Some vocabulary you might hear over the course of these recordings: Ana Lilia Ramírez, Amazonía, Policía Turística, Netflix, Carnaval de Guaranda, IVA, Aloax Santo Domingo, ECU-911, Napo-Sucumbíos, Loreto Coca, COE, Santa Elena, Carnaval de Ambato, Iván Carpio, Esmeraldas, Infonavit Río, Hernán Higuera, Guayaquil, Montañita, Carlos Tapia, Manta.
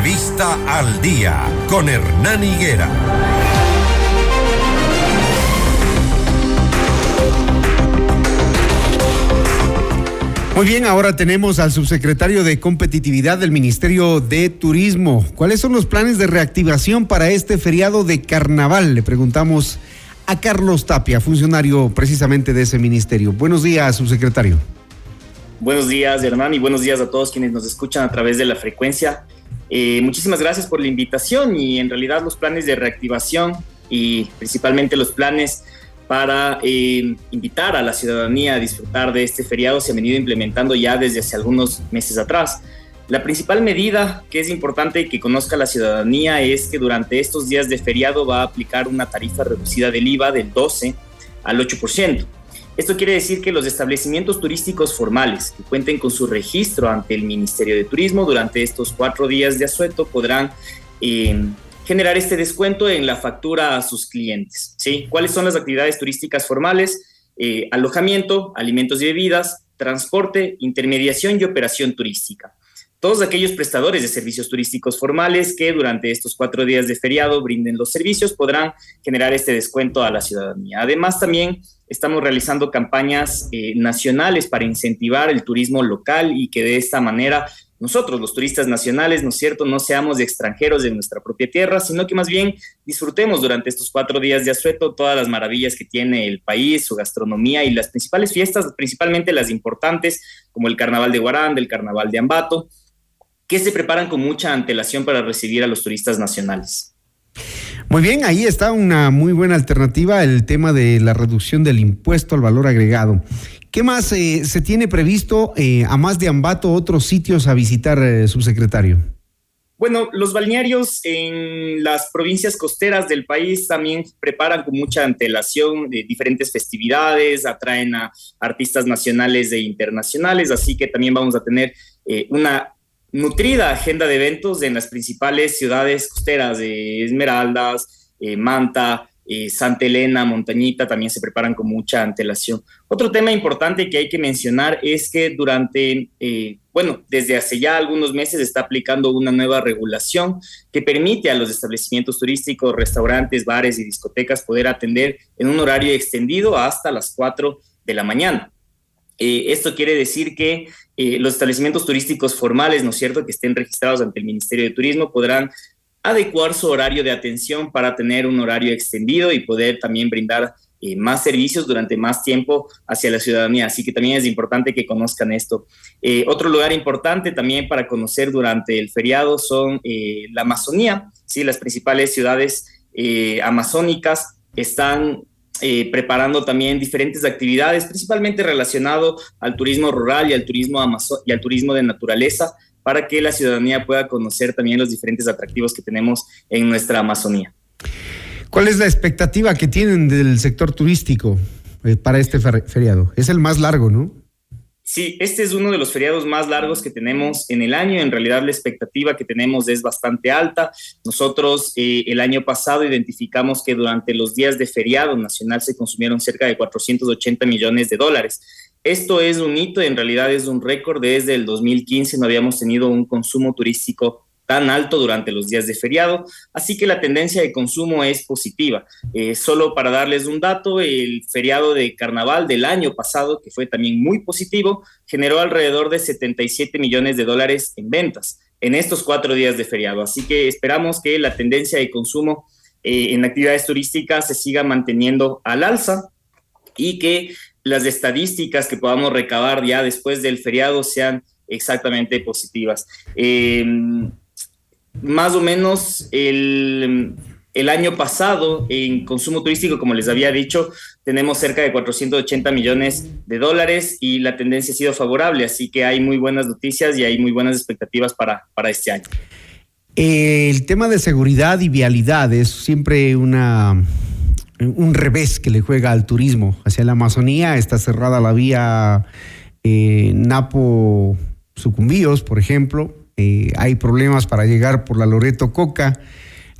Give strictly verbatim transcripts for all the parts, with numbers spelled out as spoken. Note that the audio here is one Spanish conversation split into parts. Revista Al Día, con Hernán Higuera. Muy bien, ahora tenemos al subsecretario de Competitividad del Ministerio de Turismo. ¿Cuáles son los planes de reactivación para este feriado de carnaval? Le preguntamos a Carlos Tapia, funcionario precisamente de ese ministerio. Buenos días, subsecretario. Buenos días, Hernán, y buenos días a todos quienes nos escuchan a través de la frecuencia. Eh, muchísimas gracias por la invitación, y en realidad los planes de reactivación y principalmente los planes para eh, invitar a la ciudadanía a disfrutar de este feriado se han venido implementando ya desde hace algunos meses atrás. La principal medida que es importante que conozca la ciudadanía es que durante estos días de feriado va a aplicar una tarifa reducida del I V A del doce al ocho por ciento. Esto quiere decir que los establecimientos turísticos formales que cuenten con su registro ante el Ministerio de Turismo durante estos cuatro días de asueto podrán eh, generar este descuento en la factura a sus clientes, ¿sí? ¿Cuáles son las actividades turísticas formales? Eh, alojamiento, alimentos y bebidas, transporte, intermediación y operación turística. Todos aquellos prestadores de servicios turísticos formales que durante estos cuatro días de feriado brinden los servicios podrán generar este descuento a la ciudadanía. Además, también estamos realizando campañas eh, nacionales para incentivar el turismo local y que de esta manera nosotros, los turistas nacionales, ¿no es cierto?, no seamos extranjeros de nuestra propia tierra, sino que más bien disfrutemos durante estos cuatro días de asueto todas las maravillas que tiene el país, su gastronomía y las principales fiestas, principalmente las importantes, como el Carnaval de Guaranda, el Carnaval de Ambato, que se preparan con mucha antelación para recibir a los turistas nacionales. Muy bien, ahí está una muy buena alternativa, el tema de la reducción del impuesto al valor agregado. ¿Qué más eh, se tiene previsto, eh, a más de Ambato, otros sitios a visitar, eh, subsecretario? Bueno, los balnearios en las provincias costeras del país también preparan con mucha antelación de diferentes festividades, atraen a artistas nacionales e internacionales, así que también vamos a tener eh, una nutrida agenda de eventos en las principales ciudades costeras de Esmeraldas, eh, Manta, eh, Santa Elena, Montañita, también se preparan con mucha antelación. Otro tema importante que hay que mencionar es que durante, eh, bueno, desde hace ya algunos meses está aplicando una nueva regulación que permite a los establecimientos turísticos, restaurantes, bares y discotecas poder atender en un horario extendido hasta las cuatro de la mañana. Eh, esto quiere decir que eh, los establecimientos turísticos formales, ¿no es cierto?, que estén registrados ante el Ministerio de Turismo podrán adecuar su horario de atención para tener un horario extendido y poder también brindar eh, más servicios durante más tiempo hacia la ciudadanía. Así que también es importante que conozcan esto. Eh, otro lugar importante también para conocer durante el feriado son eh, la Amazonía, ¿sí? Las principales ciudades eh, amazónicas están Eh, preparando también diferentes actividades, principalmente relacionado al turismo rural y al turismo amazo- y al turismo de naturaleza, para que la ciudadanía pueda conocer también los diferentes atractivos que tenemos en nuestra Amazonía. ¿Cuál es la expectativa que tienen del sector turístico eh, para este fer- feriado? Es el más largo, ¿no? Sí, este es uno de los feriados más largos que tenemos en el año. En realidad la expectativa que tenemos es bastante alta. Nosotros eh, el año pasado identificamos que durante los días de feriado nacional se consumieron cerca de cuatrocientos ochenta millones de dólares. Esto es un hito, en realidad es un récord. Desde el dos mil quince no habíamos tenido un consumo turístico tan alto durante los días de feriado, así que la tendencia de consumo es positiva. Eh, solo para darles un dato, el feriado de carnaval del año pasado, que fue también muy positivo, generó alrededor de setenta y siete millones de dólares en ventas en estos cuatro días de feriado, así que esperamos que la tendencia de consumo eh, en actividades turísticas se siga manteniendo al alza y que las estadísticas que podamos recabar ya después del feriado sean exactamente positivas. Eh, Más o menos el, el año pasado en consumo turístico, como les había dicho, tenemos cerca de cuatrocientos ochenta millones de dólares y la tendencia ha sido favorable, así que hay muy buenas noticias y hay muy buenas expectativas para, para este año. El tema de seguridad y vialidad es siempre una, un revés que le juega al turismo. Hacia la Amazonía está cerrada la vía eh, Napo-Sucumbíos, por ejemplo. Eh, hay problemas para llegar por la Loreto Coca.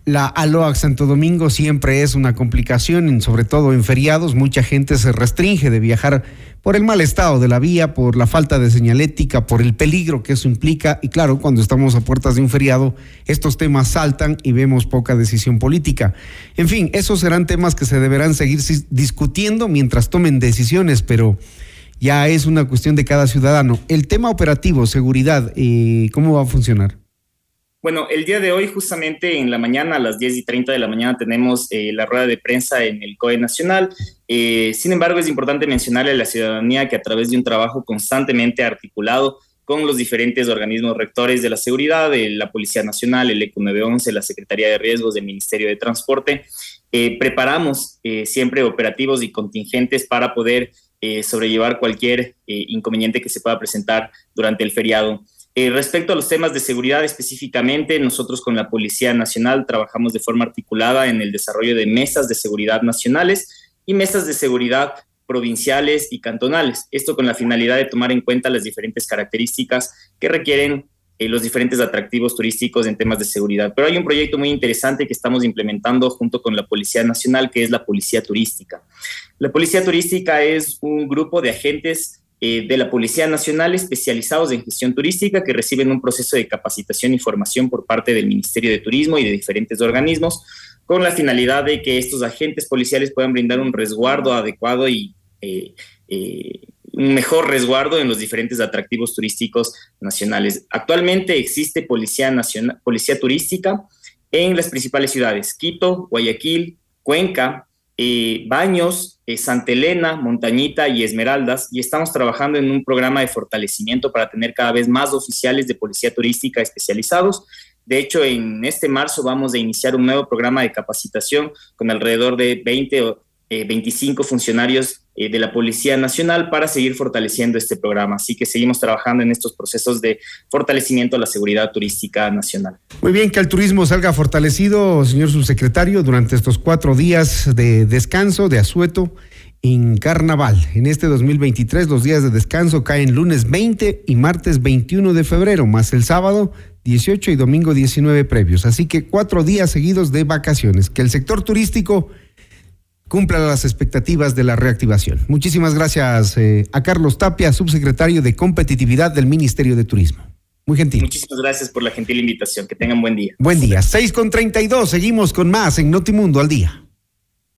La Aloax Santo Domingo siempre es una complicación, sobre todo en feriados. Mucha gente se restringe de viajar por el mal estado de la vía, por la falta de señalética, por el peligro que eso implica. Y claro, cuando estamos a puertas de un feriado, estos temas saltan y vemos poca decisión política. En fin, esos serán temas que se deberán seguir discutiendo mientras tomen decisiones, pero ya es una cuestión de cada ciudadano. El tema operativo, seguridad, eh, ¿cómo va a funcionar? Bueno, el día de hoy, justamente en la mañana, a las diez y treinta de la mañana, tenemos eh, la rueda de prensa en el C O E Nacional. Eh, sin embargo, es importante mencionarle a la ciudadanía que a través de un trabajo constantemente articulado con los diferentes organismos rectores de la seguridad, de la Policía Nacional, el E C U nueve once, la Secretaría de Riesgos, del Ministerio de Transporte, eh, preparamos eh, siempre operativos y contingentes para poder eh, sobrellevar cualquier eh, inconveniente que se pueda presentar durante el feriado. Eh, respecto a los temas de seguridad específicamente, nosotros con la Policía Nacional trabajamos de forma articulada en el desarrollo de mesas de seguridad nacionales y mesas de seguridad provinciales y cantonales. Esto con la finalidad de tomar en cuenta las diferentes características que requieren eh, los diferentes atractivos turísticos en temas de seguridad. Pero hay un proyecto muy interesante que estamos implementando junto con la Policía Nacional, que es la Policía Turística. La Policía Turística es un grupo de agentes de la Policía Nacional especializados en gestión turística que reciben un proceso de capacitación y formación por parte del Ministerio de Turismo y de diferentes organismos con la finalidad de que estos agentes policiales puedan brindar un resguardo adecuado y eh, eh, un mejor resguardo en los diferentes atractivos turísticos nacionales. Actualmente existe Policía Nacional, Policía Turística en las principales ciudades: Quito, Guayaquil, Cuenca, Eh, Baños, eh, Santa Elena, Montañita y Esmeraldas, y estamos trabajando en un programa de fortalecimiento para tener cada vez más oficiales de policía turística especializados. De hecho, en este marzo vamos a iniciar un nuevo programa de capacitación con alrededor de veinte o veinticinco funcionarios eh, de la Policía Nacional para seguir fortaleciendo este programa. Así que seguimos trabajando en estos procesos de fortalecimiento a la seguridad turística nacional. Muy bien, que el turismo salga fortalecido, señor subsecretario, durante estos cuatro días de descanso, de asueto en Carnaval. En este dos mil veintitrés, los días de descanso caen lunes veinte y martes veintiuno de febrero, más el sábado dieciocho y domingo diecinueve previos. Así que cuatro días seguidos de vacaciones. Que el sector turístico cumpla las expectativas de la reactivación. Muchísimas gracias eh, a Carlos Tapia, subsecretario de Competitividad del Ministerio de Turismo. Muy gentil. Muchísimas gracias por la gentil invitación. Que tengan buen día. Buen día. seis con treinta y dos. Seguimos con más en Notimundo al Día.